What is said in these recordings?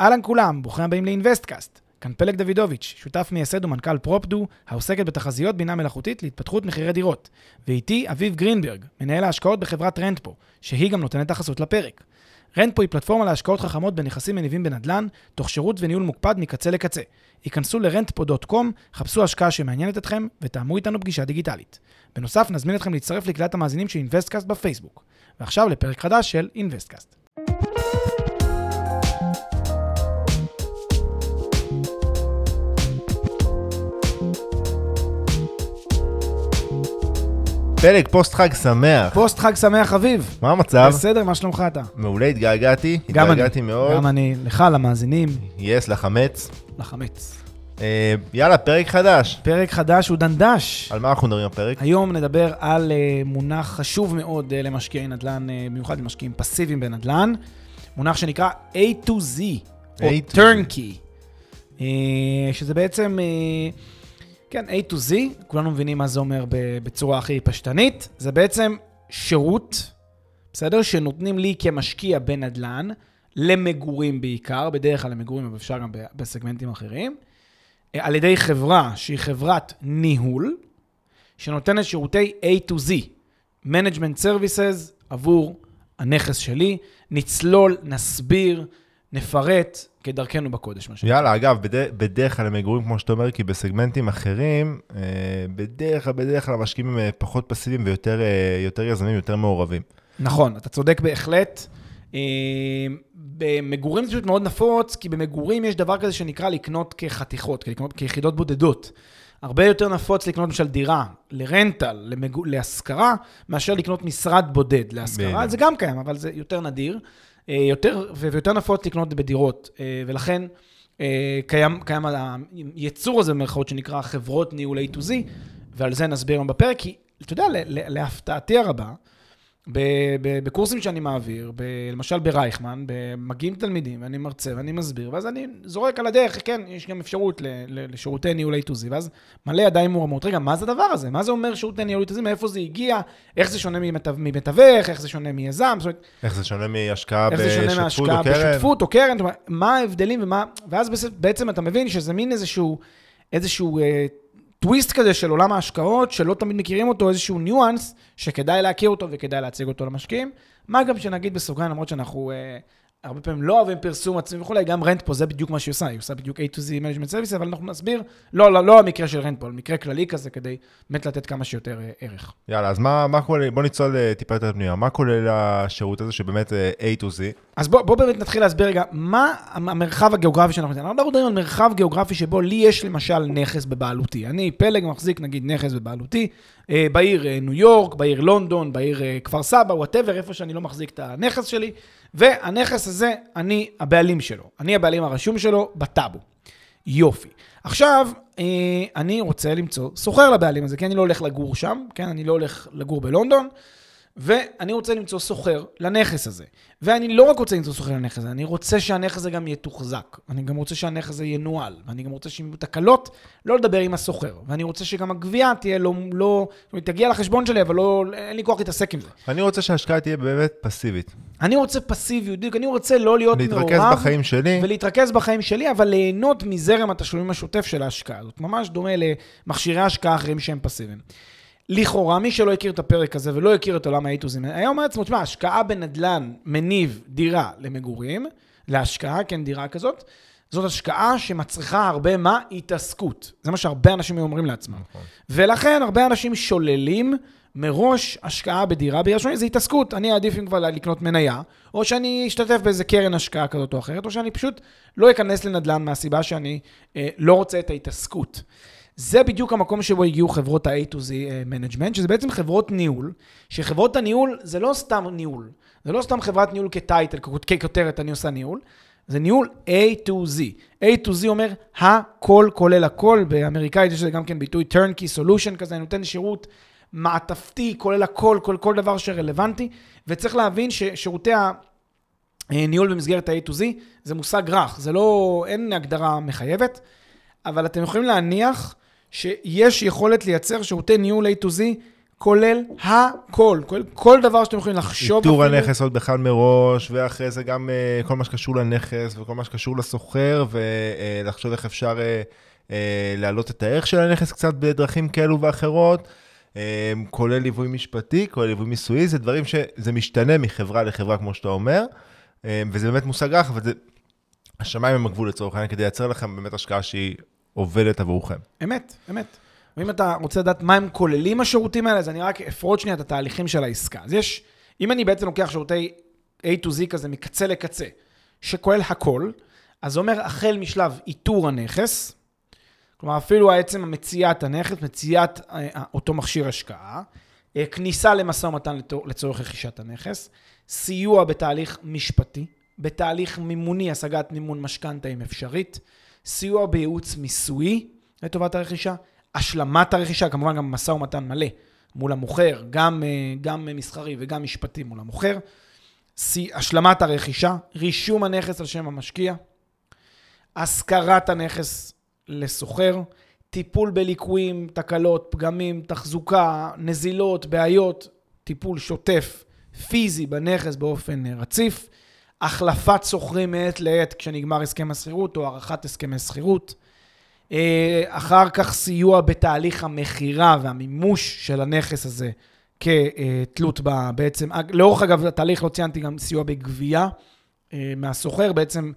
אהלן כולם, ברוכים הבאים לאינבסטקאסט. כאן פלג דוידוביץ', שותף מייסד ומנכ"ל פרופדו, העוסקת בתחזיות בינה מלאכותית להתפתחות מחירי דירות. ואיתי אביב גרינברג, מנהל ההשקעות בחברת רנט פול, שהיא גם נותנת החסות לפרק. רנט פול היא פלטפורמה להשקעות חכמות בנכסים מניבים בנדל"ן, תוך שירות וניהול מוקפד מקצה לקצה. היכנסו ל-rentpo.com, חפשו השקעה שמעניינת אתכם ותאמו איתנו פגישה דיגיטלית. בנוסף, נזמין אתכם להצטרף לקהילת המאזינים של אינבסטקאסט בפייסבוק. ועכשיו לפרק חדש של אינבסטקאסט. פלג, פוסט חג שמח. פוסט חג שמח, אביב. מה המצב? בסדר, מה שלומך אתה? מעולה, התגעגעתי. התגעגעתי מאוד. גם אני, לך, למאזינים. יש, לחמץ. לחמץ. יאללה, פרק חדש. פרק חדש הוא דנדש. על מה אנחנו נדברים בפרק? היום נדבר על מונח חשוב מאוד למשקיעי נדל"ן, במיוחד למשקיעים פסיביים בנדל"ן. מונח שנקרא A to Z, או Turnkey. שזה בעצם... כן, A to Z, כולנו מבינים מה זה אומר בצורה הכי פשטנית, זה בעצם שירות, בסדר? שנותנים לי כמשקיע בנדלן, למגורים בעיקר, בדרך כלל למגורים, אבל אפשר גם בסגמנטים אחרים, על ידי חברה שהיא חברת ניהול, שנותנת שירותי A to Z, Management Services עבור הנכס שלי, נצלול, נסביר, נפרט כדרכנו בקודש. יאללה, אגב, בדרך כלל המגורים, כמו שאתה אומר, כי בסגמנטים אחרים, בדרך כלל המשקיעים הם פחות פסיביים ויותר יזמים, יותר מעורבים. נכון, אתה צודק בהחלט. במגורים זה פשוט מאוד נפוץ, כי במגורים יש דבר כזה שנקרא לקנות כחתיכות, לקנות כיחידות בודדות. הרבה יותר נפוץ לקנות למשל דירה, לרנטל, להשכרה, מאשר לקנות משרד בודד להשכרה. זה גם קיים, אבל זה יותר נדיר. יותר ויותר נפוץ לקנות בדירות, ולכן קיים היצור הזה במרכאות שנקרא חברות ניהול A to Z, ועל זה נסביר היום בפרק, כי אתה יודע, להפתעתי הרבה, בקורסים שאני מעביר, למשל ברייכמן, מגיעים תלמידים, ואני מרצה ואני מסביר, ואז אני זורק על הדרך, כן, יש גם אפשרות לשירותי ניהול A to Z, ואז מלא ידיים מורמות, רגע, מה זה הדבר הזה? מה זה אומר שירותי ניהול A to Z? מאיפה זה הגיע? איך זה שונה ממתווך? איך זה שונה מיזם? איך זה שונה מהשקעה בשותפות או קרן? מה ההבדלים ומה... ואז בעצם אתה מבין שזה מין איזשהו טוויסט כזה של עולם ההשקעות, שלא תמיד מכירים אותו, איזשהו ניואנס, שכדאי להכיר אותו וכדאי להציג אותו למשקיעים. מה גם שנגיד בסוגריים, למרות שאנחנו הרבה פעמים לא אוהבים פרסום עצמי וכולי, גם רנט פה זה בדיוק מה שהיא עושה, היא עושה בדיוק A to Z Management Services, אבל אנחנו נסביר, לא המקרה של רנט פה, מקרה כללי כזה, כדי באמת לתת כמה שיותר ערך. יאללה, אז מה כולל, בוא ניצול טיפה יותר פנימה, מה כולל השירות הזה שבאמת A to Z? אז בוא באמת נתחיל להסביר רגע, מה המרחב הגיאוגרפי שאנחנו נתן? אנחנו מדברים על מרחב גיאוגרפי שבו לי יש למשל נכס בבעלותי. אני פלג מחזיק נגיד נכס בבעלותי, בעיר ניו יורק, בעיר לונדון, בעיר כפר סבא, whatever, איפה שאני לא מחזיק את הנכס שלי, והנכס הזה, אני הבעלים שלו. אני הבעלים הרשום שלו בטאבו. יופי. עכשיו, אני רוצה למצוא סוחר לבעלים הזה, כי אני לא הולך לגור שם, כן? אני לא הולך לגור בלונדון, ואני רוצה למצוא סוחר לנכס הזה. ואני לא רק רוצה למצוא סוחר לנכס הזה, אני רוצה שהנכס הזה גם יתוחזק. אני גם רוצה שהנכס הזה ינועל. ואני גם רוצה שיהיו תקלות, לא לדבר עם הסוחר. ואני רוצה שגם הגביעה תהיה לא... תגיע לחשבון שלי, אבל לא... אין לי כוח להתעסק עם זה. אני רוצה שההשקעה תהיה באמת פסיבית. אני רוצה פסיביות, אני רוצה לא להיות מעורב. להתרכז בחיים שלי. ולהתרכז בחיים שלי, אבל ליהנות מזרם התשלומים השוטף של ההשקעה. זאת ממש דומה למכשירי ההשקעה אחרים שהם פסיביים. לכאורה, מי שלא הכיר את הפרק הזה ולא הכיר את עולם האיתוזים, היה אומר לעצמו, תשמע, השקעה בנדלן מניב דירה למגורים, להשקעה, כן, דירה כזאת, זאת השקעה שמצריכה הרבה מה? התעסקות. זה מה שהרבה אנשים אומרים לעצמם. ולכן, הרבה אנשים שוללים מראש השקעה בדירה, בגלל שאני, זה התעסקות, אני אעדיף אם כבר לקנות מניה, או שאני אשתתף באיזה קרן השקעה כזאת או אחרת, או שאני פשוט לא אכנס לנדלן מהסיבה שאני לא רוצה את ההתעסקות. זה בדיוק המקום שבו הגיעו חברות ה-A to Z Management, שזה בעצם חברות ניהול, שחברות הניהול זה לא סתם ניהול, זה לא סתם חברת ניהול כטייטל, ככותרת אני עושה ניהול, זה ניהול A to Z. A to Z אומר הכל כולל הכל, באמריקאית יש גם כן ביטוי Turnkey Solution כזה, אני נותן שירות מעטפתי, כולל הכל, כל דבר שרלוונטי, וצריך להבין ששירותי הניהול במסגרת ה-A to Z זה מושג רך, זה לא, אין הגדרה מחייבת, אבל אתם יכולים להניח, שיש יכולת לייצר שירותי ניהול A to Z כולל הכל, כולל כל דבר שאתם יכולים לחשוב. איתור הנכס עוד בכלל מראש, ואחרי זה גם כל מה שקשור לנכס, וכל מה שקשור לסוחר, ולחשוב איך אפשר להעלות את הערך של הנכס קצת בדרכים כאלו ואחרות, כולל ליווי משפטי, כולל ליווי מיסוי, זה דברים שזה משתנה מחברה לחברה, כמו שאתה אומר, וזה באמת מושג רחב, אבל זה... השמיים הם הגבול לצורך העניין, כדי לייצר לכם באמת השקעה שהיא עובדת עבורכם. אמת, אמת. ואם אתה רוצה לדעת מה הם כוללים השירותים האלה, אז אני רק אפרוט שנייה את התהליכים של העסקה. אז יש, אם אני בעצם לוקח שירותי A to Z כזה מקצה לקצה, שכולל הכל, אז אומר החל משלב איתור הנכס, כלומר אפילו העצם המציאת הנכס, מציאת אותו מכשיר השקעה, כניסה למשא ומתן לצורך רכישת הנכס, סיוע בתהליך משפטי, בתהליך מימוני, השגת מימון משכנתא אם אפשרית, סיוע בייעוץ מיסוי לטובת הרכישה, השלמת הרכישה, כמובן גם משא ומתן מלא מול המוכר, גם מסחרי וגם משפטי מול המוכר, השלמת הרכישה, רישום הנכס על שם המשקיע, השכרת הנכס לסוחר, טיפול בליקויים, תקלות, פגמים, תחזוקה, נזילות, בעיות, טיפול שוטף, פיזי בנכס באופן רציף, החלפת סוחרים מעת לעת כשנגמר הסכם הסחירות או ערכת הסכם הסחירות, אחר כך סיוע בתהליך המחירה והמימוש של הנכס הזה כתלות בעצם, לאורך אגב התהליך לא ציינתי גם סיוע בגבייה מהסוחר, בעצם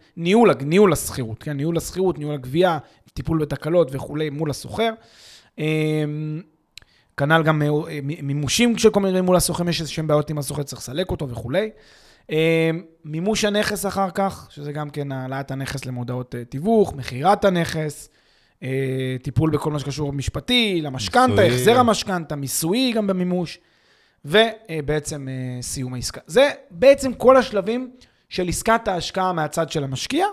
ניהול הסחירות, כן? ניהול הסחירות, ניהול הגבייה, טיפול בתקלות וכולי מול הסוחר, כנ"ל גם מימושים כשכל מיני מול הסוחר, יש איזה שהם בעיות עם הסוחר, צריך לסלק אותו וכולי, מימוש הנכס אחר כך, שזה גם כן העלאת הנכס למודעות תיווך, מחירת הנכס, טיפול בכל מה שקשור משפטי, למשכנתא, החזר המשכנתא, מיסוי גם במימוש, ובעצם סיום העסקה. זה בעצם כל השלבים של עסקת ההשקעה מהצד של המשקיע,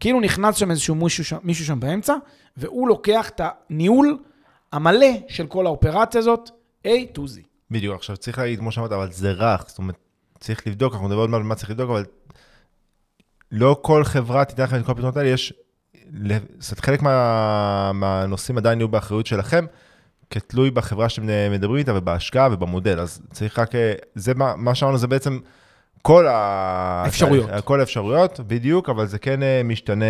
כאילו נכנס שם איזשהו מישהו שם באמצע, והוא לוקח את הניהול המלא של כל האופרציה הזאת, A to Z. בדיוק, עכשיו צריך להגיד, כמו שאמרת, אבל זה רך, זאת אומרת, צריך לבדוק, אנחנו מדברים על מה צריך לבדוק, אבל לא כל חברה תדע לכם את כל הפתרונות האלה, יש, חלק מהנושאים עדיין יהיו באחריות שלכם, כתלוי בחברה שאתם מדברים איתה, ובהשקעה ובמודל, אז צריך רק, זה מה שאמרנו, זה בעצם כל האפשרויות, בדיוק, אבל זה כן משתנה,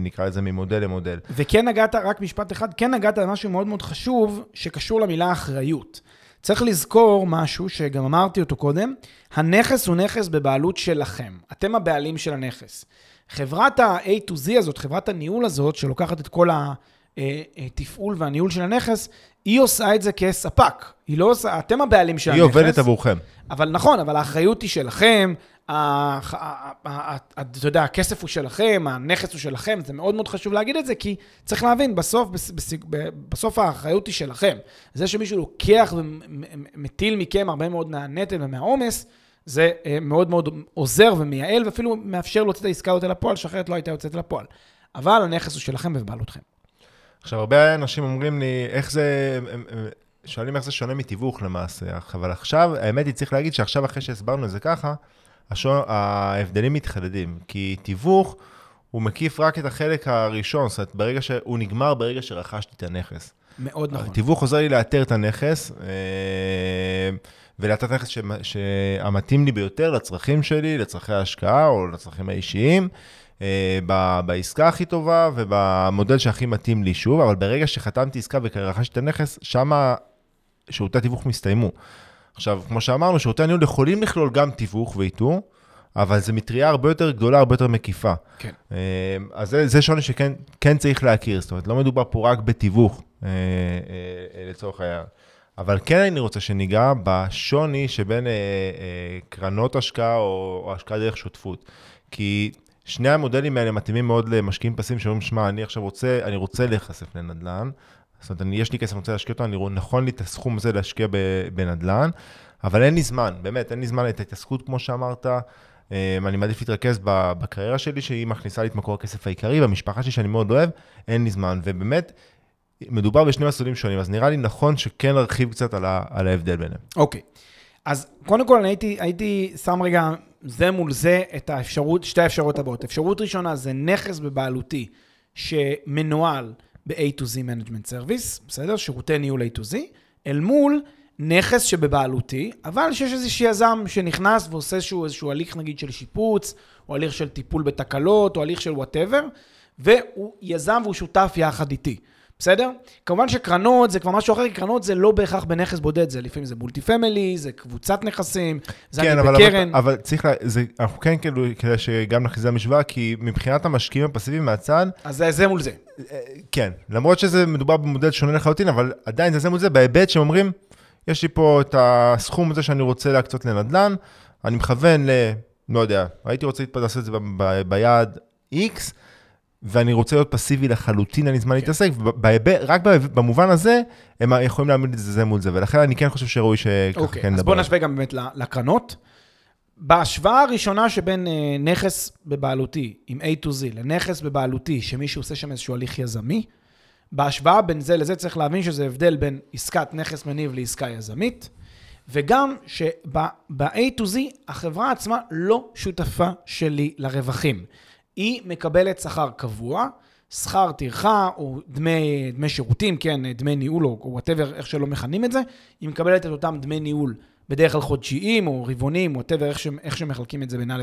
נקרא את זה ממודל למודל. וכן הגעת, רק משפט אחד, כן הגעת למשהו מאוד מאוד חשוב, שקשור למילה אחריות. צריך לזכור משהו שגם אמרתי אותו קודם, הנכס הוא נכס בבעלות שלכם, אתם הבעלים של הנכס. חברת ה-A to Z הזאת, חברת הניהול הזאת, שלוקחת את כל התפעול והניהול של הנכס, היא עושה את זה כספק, היא לא עושה, אתם הבעלים של הנכס. היא עובדת עבורכם. אבל נכון, אבל האחריות היא שלכם, אתה יודע, הכסף הוא שלכם, הנכס הוא שלכם, זה מאוד מאוד חשוב להגיד את זה, כי צריך להבין, בסוף האחריות היא שלכם. זה שמישהו לוקח ומטיל מכם הרבה מאוד מהנטל ומהעומס, זה מאוד מאוד עוזר ומייעל, ואפילו מאפשר להוציא את העסקה יותר לפועל, שאחרת לא הייתה יוצאת לפועל. אבל הנכס הוא שלכם ובבעלותכם. עכשיו, הרבה אנשים אומרים לי, שואלים איך זה שונה מתיווך למעשה, אבל עכשיו, האמת היא צריך להגיד שעכשיו אחרי שהסברנו את זה ככה, ההבדלים מתחדדים, כי תיווך הוא מקיף רק את החלק הראשון, זאת אומרת, ברגע שהוא נגמר ברגע שרכשתי את הנכס. מאוד נכון. התיווך עוזר לי לאתר את הנכס, ולאתר את הנכס שהמתאים לי ביותר לצרכים שלי, לצרכי ההשקעה או לצרכים האישיים, בעסקה הכי טובה ובמודל שהכי מתאים לי שוב, אבל ברגע שחתמתי עסקה ורכשתי את הנכס, שמה שירותי התיווך מסתיימו. עכשיו, כמו שאמרנו, שירותי הניהול יכולים לכלול גם תיווך ואיתור, אבל זה מטריה הרבה יותר גדולה, הרבה יותר מקיפה. כן. אז זה שוני שכן צריך להכיר, זאת אומרת, לא מדובר פה רק בתיווך לצורך העניין. אבל כן אני רוצה שניגע בשוני שבין קרנות השקעה או השקעה דרך שותפות. כי שני המודלים האלה מתאימים מאוד למשקיעים פסיביים שאומרים, שמע, אני עכשיו רוצה להיחשף לנדל"ן, זאת אומרת, יש לי כסף, אני רוצה להשקיע אותו, נכון לי את הסכום הזה להשקיע בנדל"ן, אבל אין לי זמן, באמת, אין לי זמן את ההתעסקות, כמו שאמרת, אני מעדיף להתרכז בקריירה שלי, שהיא מכניסה לי את מקור הכסף העיקרי, במשפחה שלי שאני מאוד אוהב, אין לי זמן, ובאמת, מדובר בשני מסלולים שונים, אז נראה לי נכון שכן להרחיב קצת על ההבדל ביניהם. אוקיי, אז קודם כל, אני הייתי שם רגע זה מול זה את האפשרות, שתי האפשרות הבאות. אפשרות ראשונה זה נכס בבעלותי שמנוהל ב-A to Z Management Service, בסדר? שירותי ניהול A to Z, אל מול נכס שבבעלותי, אבל שיש איזשהו יזם שנכנס ועושה איזשהו הליך נגיד של שיפוץ, או הליך של טיפול בתקלות, או הליך של whatever, והוא יזם והוא שותף יחד איתי. בסדר? כמובן שקרנות זה כבר משהו אחר, כי קרנות זה לא בהכרח בנכס בודד, זה לפעמים זה מולטי פמילי, זה קבוצת נכסים, זה כן, אני בקרן. אבל צריך לה, זה, אנחנו כן כדי שגם נחיזה משוואה, כי מבחינת המשקיעים הפסיביים מהצד... אז זה מול זה. כן, למרות שזה מדובר במודל שונה לחלוטין, אבל עדיין זה מול זה, בהיבט שאומרים, יש לי פה את הסכום הזה שאני רוצה להקצות לנדלן, אני מכוון ל... לא יודע, הייתי רוצה לעשות את זה ביעד X, ואני רוצה להיות פסיבי לחלוטין, אני זמן להתעסק, רק במובן הזה, הם יכולים להעמיד את זה מול זה, ולכן אני כן חושב שראוי שככה כן לדבר. אז בוא נשווה גם באמת לקרנות. בהשוואה הראשונה שבין נכס בבעלותי, עם A to Z, לנכס בבעלותי, שמישהו עושה שם איזשהו הליך יזמי, בהשוואה בין זה לזה צריך להבין שזה הבדל בין עסקת נכס מניב לעסקה יזמית, וגם שב-A to Z, החברה עצמה לא שותפה שלי לרווחים. היא מקבלת שכר קבוע, שכר טרחה או דמי שירותים, כן, דמי ניהול או whatever, איך שלא מכנים את זה, היא מקבלת את אותם דמי ניהול בדרך כלל חודשיים או רבעונים, whatever, איך שמחלקים את זה בינה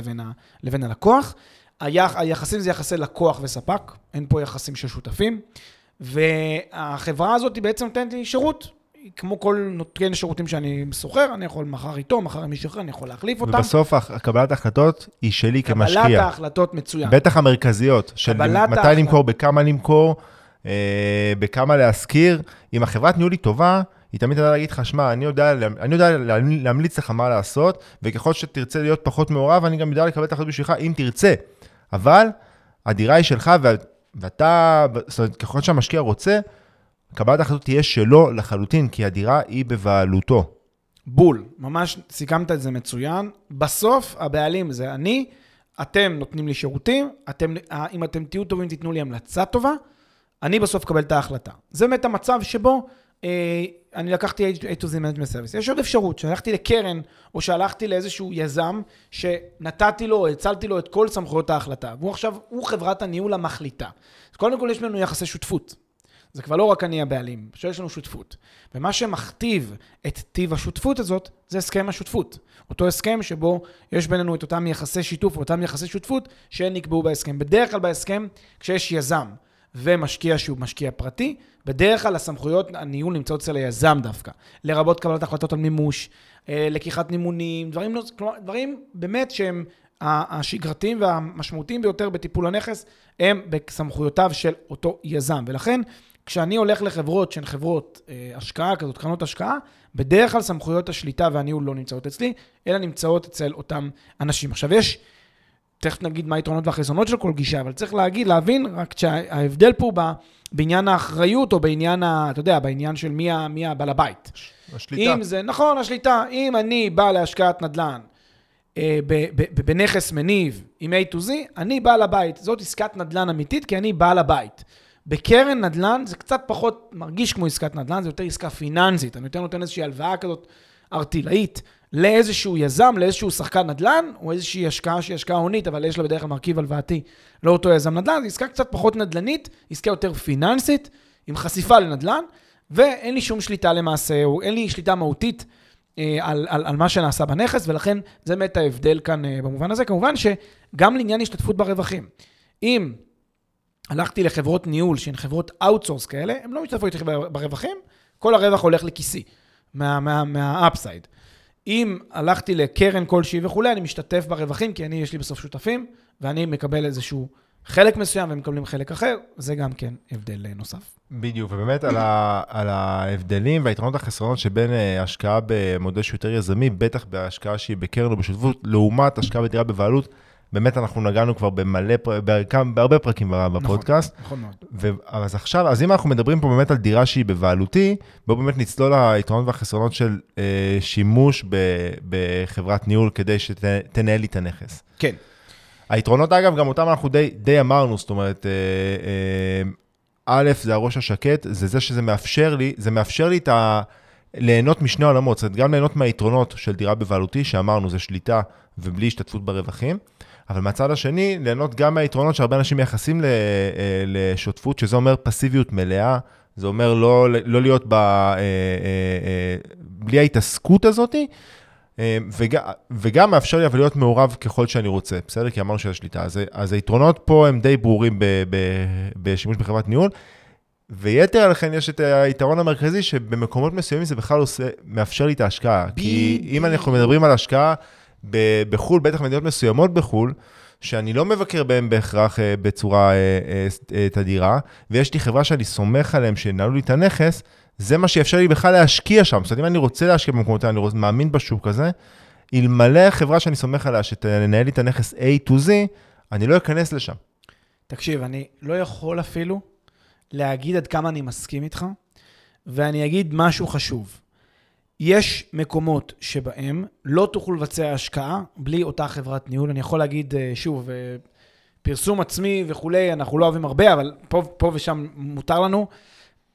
לבין הלקוח. היחסים זה יחסי לקוח וספק, אין פה יחסים של שותפים, והחברה הזאת היא בעצם נותנת לי שירות, כמו כל נותן שירותים שאני מסוחר, אני יכול מחר איתו, מחר מישהו אחר, אני יכול להחליף אותם. ובסוף, קבלת ההחלטות היא שלי כמשקיע. קבלת ההחלטות מצוין. בטח המרכזיות, של מתי למכור, בכמה למכור, בכמה להשכיר. אם החברת ניהול היא טובה, היא תמיד תדע להגיד לך, שמע, אני יודע להמליץ לך מה לעשות, וככל שתרצה להיות פחות מעורב, אני גם יודע לקבל את ההחלטות בשבילך, אם תרצה. אבל הדירה היא שלך, ואתה, זאת אומרת, ככל שהמשקיע רוצה, קבלת ההחלטות תהיה שלו לחלוטין, כי הדירה היא בבעלותו. בול, ממש סיכמת את זה מצוין. בסוף הבעלים זה אני, אתם נותנים לי שירותים, אם אתם תהיו טובים תיתנו לי המלצה טובה, אני בסוף קבל את ההחלטה. זה באמת המצב שבו אני לקחתי A to Z Management Services. יש עוד אפשרות, שהלכתי לקרן, או שהלכתי לאיזשהו יזם, שנתתי לו, הצלתי לו את כל סמכויות ההחלטה, והוא עכשיו, הוא חברת הניהול המחליטה. אז קודם כל יש לנו יחסי שותפות. זה כבר לא רק אני הבעלים, שיש לנו שותפות. ומה שמכתיב את טיב השותפות הזאת, זה הסכם השותפות. אותו הסכם שבו יש בינינו את אותם יחסי שיתוף, אותם יחסי שותפות, שנקבעו בהסכם. בדרך כלל בהסכם, כשיש יזם ומשקיע שהוא משקיע פרטי, בדרך כלל הסמכויות הניהול נמצאות אצל היזם דווקא. לרבות קבלת החלטות על מימוש, לקיחת מימונים, דברים באמת שהם השגרתיים והמשמעותיים ביותר בטיפול הנכס, הם בסמכויותיו של אותו יזם. ולכן, כשאני הולך לחברות שהן חברות השקעה, כזאת קרנות השקעה, בדרך כלל סמכויות השליטה והניהול לא נמצאות אצלי, אלא נמצאות אצל אותם אנשים. עכשיו יש, תכף נגיד מה היתרונות והחסרונות של כל גישה, אבל צריך להבין רק שההבדל פה בעניין האחריות, או בעניין, אתה יודע, בעניין של מי הבעל הבית. השליטה. אם זה, נכון, השליטה, אם אני בא להשקעת נדל"ן, בנכס מניב עם A to Z, אני בעל הבית, זאת עסקת נדל"ן אמיתית, כי אני בעל הבית. בקרן נדל"ן זה קצת פחות מרגיש כמו עסקת נדל"ן, זה יותר עסקה פיננסית, אני יותר נותן איזושהי הלוואה כזאת ארטילאית, לאיזשהו יזם, לאיזשהו שחקן נדל"ן, או איזושהי השקעה שהיא השקעה הונית, אבל יש לה בדרך כלל מרכיב הלוואתי, לא אותו יזם נדל"ן, זה עסקה קצת פחות נדל"נית, עסקה יותר פיננסית, עם חשיפה לנדל"ן, ואין לי שום שליטה למעשה, או אין לי שליטה מהותית, על מה שנעשה בנכס, ולכן זה באמת ההבדל כאן במובן הזה. כמובן שגם לעניין השתתפות ברווחים. אם הלכתי לחברות ניהול, שהן חברות אאוטסורס כאלה, הן לא משתתפות איתך ברווחים, כל הרווח הולך לכיסי, מהאפסייד. אם הלכתי לקרן כלשהי וכולי, אני משתתף ברווחים, כי אני יש לי בסוף שותפים, ואני מקבל איזשהו חלק מסוים, והם מקבלים חלק אחר, זה גם כן הבדל נוסף. בדיוק, ובאמת על ההבדלים והיתרונות החסרונות שבין השקעה במודל שיותר יזמי, בטח בהשקעה שהיא בקרן או בשותפות, לעומת השקעה בדירה בבעלות, באמת אנחנו נגענו כבר בהרבה פרקים בפודקאסט. נכון מאוד. אז עכשיו, אז אם אנחנו מדברים פה באמת על דירה שהיא בבעלותי, בואו באמת נצלול היתרונות והחסרונות של שימוש בחברת ניהול, כדי שתנהל לי את הנכס. כן. היתרונות, אגב, גם אותם אנחנו די אמרנו, זאת אומרת, א', זה הראש השקט, זה שזה מאפשר לי, ליהנות משני העולמות, זאת אומרת, גם ליהנות מהיתרונות של דירה בבעלותי, שאמרנו, זה שליטה ובלי השתתפות ברווחים, אבל מהצד השני, ליהנות גם מהיתרונות שהרבה אנשים מייחסים לשותפות, שזה אומר פסיביות מלאה, זה אומר לא להיות בלי ההתעסקות הזאת, וגם מאפשר לי אבל להיות מעורב ככל שאני רוצה, בסדר? כי אמרנו שהשליטה. אז היתרונות פה הם די ברורים בשימוש בחברת ניהול, ויתר עליכן יש את היתרון המרכזי שבמקומות מסוימים זה בכלל מאפשר לי את ההשקעה. כי אם אנחנו מדברים על השקעה בחול, בטח מדינות מסוימות בחול, שאני לא מבקר בהם בהכרח בצורה תדירה, ויש לי חברה שאני סומך עליהם שנעלו לי את הנכס, זה מה שיאפשר לי בכלל להשקיע שם. זאת אומרת, אם אני רוצה להשקיע במקומות, אני מאמין בשוק הזה, אלמלא החברה שאני סומך עליה, שתנהל לי את הנכס A to Z, אני לא אכנס לשם. תקשיב, אני לא יכול אפילו להגיד עד כמה אני מסכים איתך, ואני אגיד משהו חשוב. יש מקומות שבהם לא תוכלו לבצע השקעה בלי אותה חברת ניהול. אני יכול להגיד שוב, פרסום עצמי וכולי, אנחנו לא אוהבים הרבה, אבל פה ושם מותר לנו.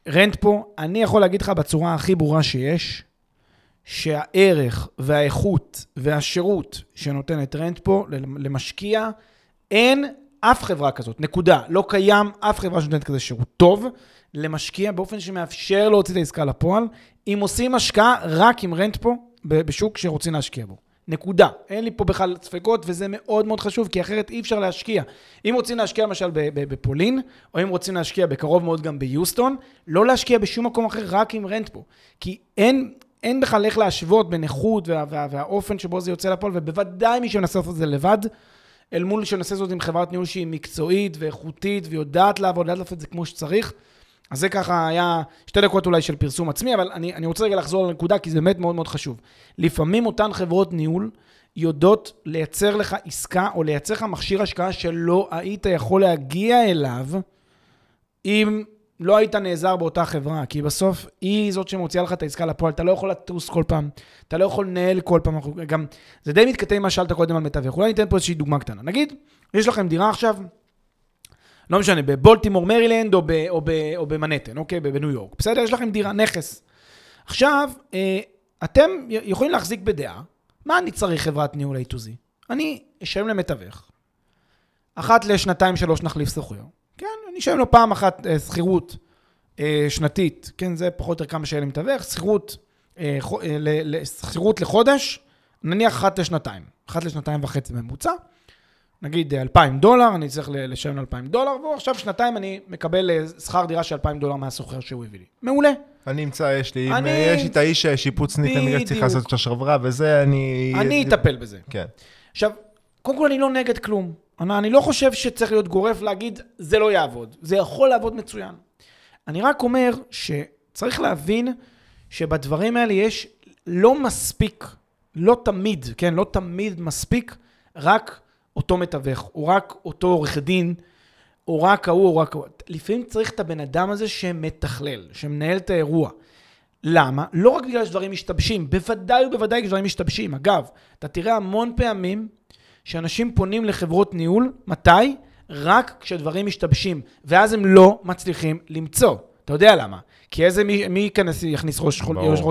רנט פה, אני יכול להגיד לך בצורה הכי ברורה שיש, שהערך והאיכות והשירות שנותנת רנט פה למשקיע, אין אף חברה כזאת, נקודה. לא קיים אף חברה שנותנת כזה שירות טוב למשקיע באופן שמאפשר להוציא את העסקה לפועל, אם עושים השקעה רק עם רנט פה, בשוק שרוצים להשקיע בו. נקודה. אין לי פה בכלל ספקות, וזה מאוד מאוד חשוב, כי אחרת אי אפשר להשקיע. אם רוצים להשקיע למשל בפולין, או אם רוצים להשקיע בקרוב מאוד גם ביוסטון, לא להשקיע בשום מקום אחר רק עם רנט פה. כי אין בכלל איך להשוות בין איכות והאופן שבו זה יוצא לפועל, ובוודאי מי שמנסה לעשות את זה לבד, אל מול שנעשה זאת עם חברת ניהול שהיא מקצועית ואיכותית, ויודעת לעבוד, לעשות את זה כמו שצריך. אז זה ככה היה 2 דקות אולי של פרסום עצמי, אבל אני רוצה רגע לחזור לנקודה, כי זה באמת מאוד מאוד חשוב. לפעמים אותן חברות ניהול יודעות לייצר לך עסקה, או לייצר לך מכשיר השקעה שלא היית יכול להגיע אליו, אם לא היית נעזר באותה חברה, כי בסוף היא זאת שמוציאה לך את העסקה לפועל, אתה לא יכול לטוס כל פעם, אתה לא יכול לנהל כל פעם, גם זה די מתכתב מה שאלת קודם על מתווך, אולי ניתן פה איזושהי דוגמה קטנה, נגיד, יש לכם דירה עכשיו, לא משנה, בבולטימור, מרילנד, או במנהטן, אוקיי, בניו יורק, בסדר, יש לכם דירה, נכס, עכשיו, אתם יכולים להחזיק בדעה, מה אני צריך חברת ניהול A to Z? אני אשלם למתווך, 1 ל-2-3 נחליף סוחר. כן, אני שם לו פעם אחת שכירות שנתית, כן, זה פחות או יותר כמה שיהיה למתווך, שכירות לחודש, נניח 1 ל-2.5 בממוצע, נגיד $2,000, אני צריך לשם $2,000, ועכשיו 2 אני מקבל שכר דירה של $2,000 מהסוחר שהוא הביא לי. מעולה. אני אמצא, יש לי את האיש שיפוצניק, אני צריך לעשות את השרברה, וזה אני אטפל בזה. כן. עכשיו, קודם כל אני לא נגד כלום. אני לא חושב שצריך להיות גורף להגיד, זה לא יעבוד. זה יכול לעבוד מצוין. אני רק אומר שצריך להבין שבדברים האלה יש לא מספיק, לא תמיד, כן, לא תמיד מספיק, רק אותו מתווך, או רק אותו עורך דין, או רק ההוא, או רק ההוא. לפעמים צריך את הבן אדם הזה שמתכלל, שמנהל את האירוע. למה? לא רק בגלל שדברים משתבשים, בוודאי ובוודאי כשדברים משתבשים. אגב, אתה תראה המון פעמים, שאנשים פונים לחברות ניהול, מתי? רק כשדברים משתבשים, ואז הם לא מצליחים למצוא. אתה יודע למה? כי איזה מי יכניס ראש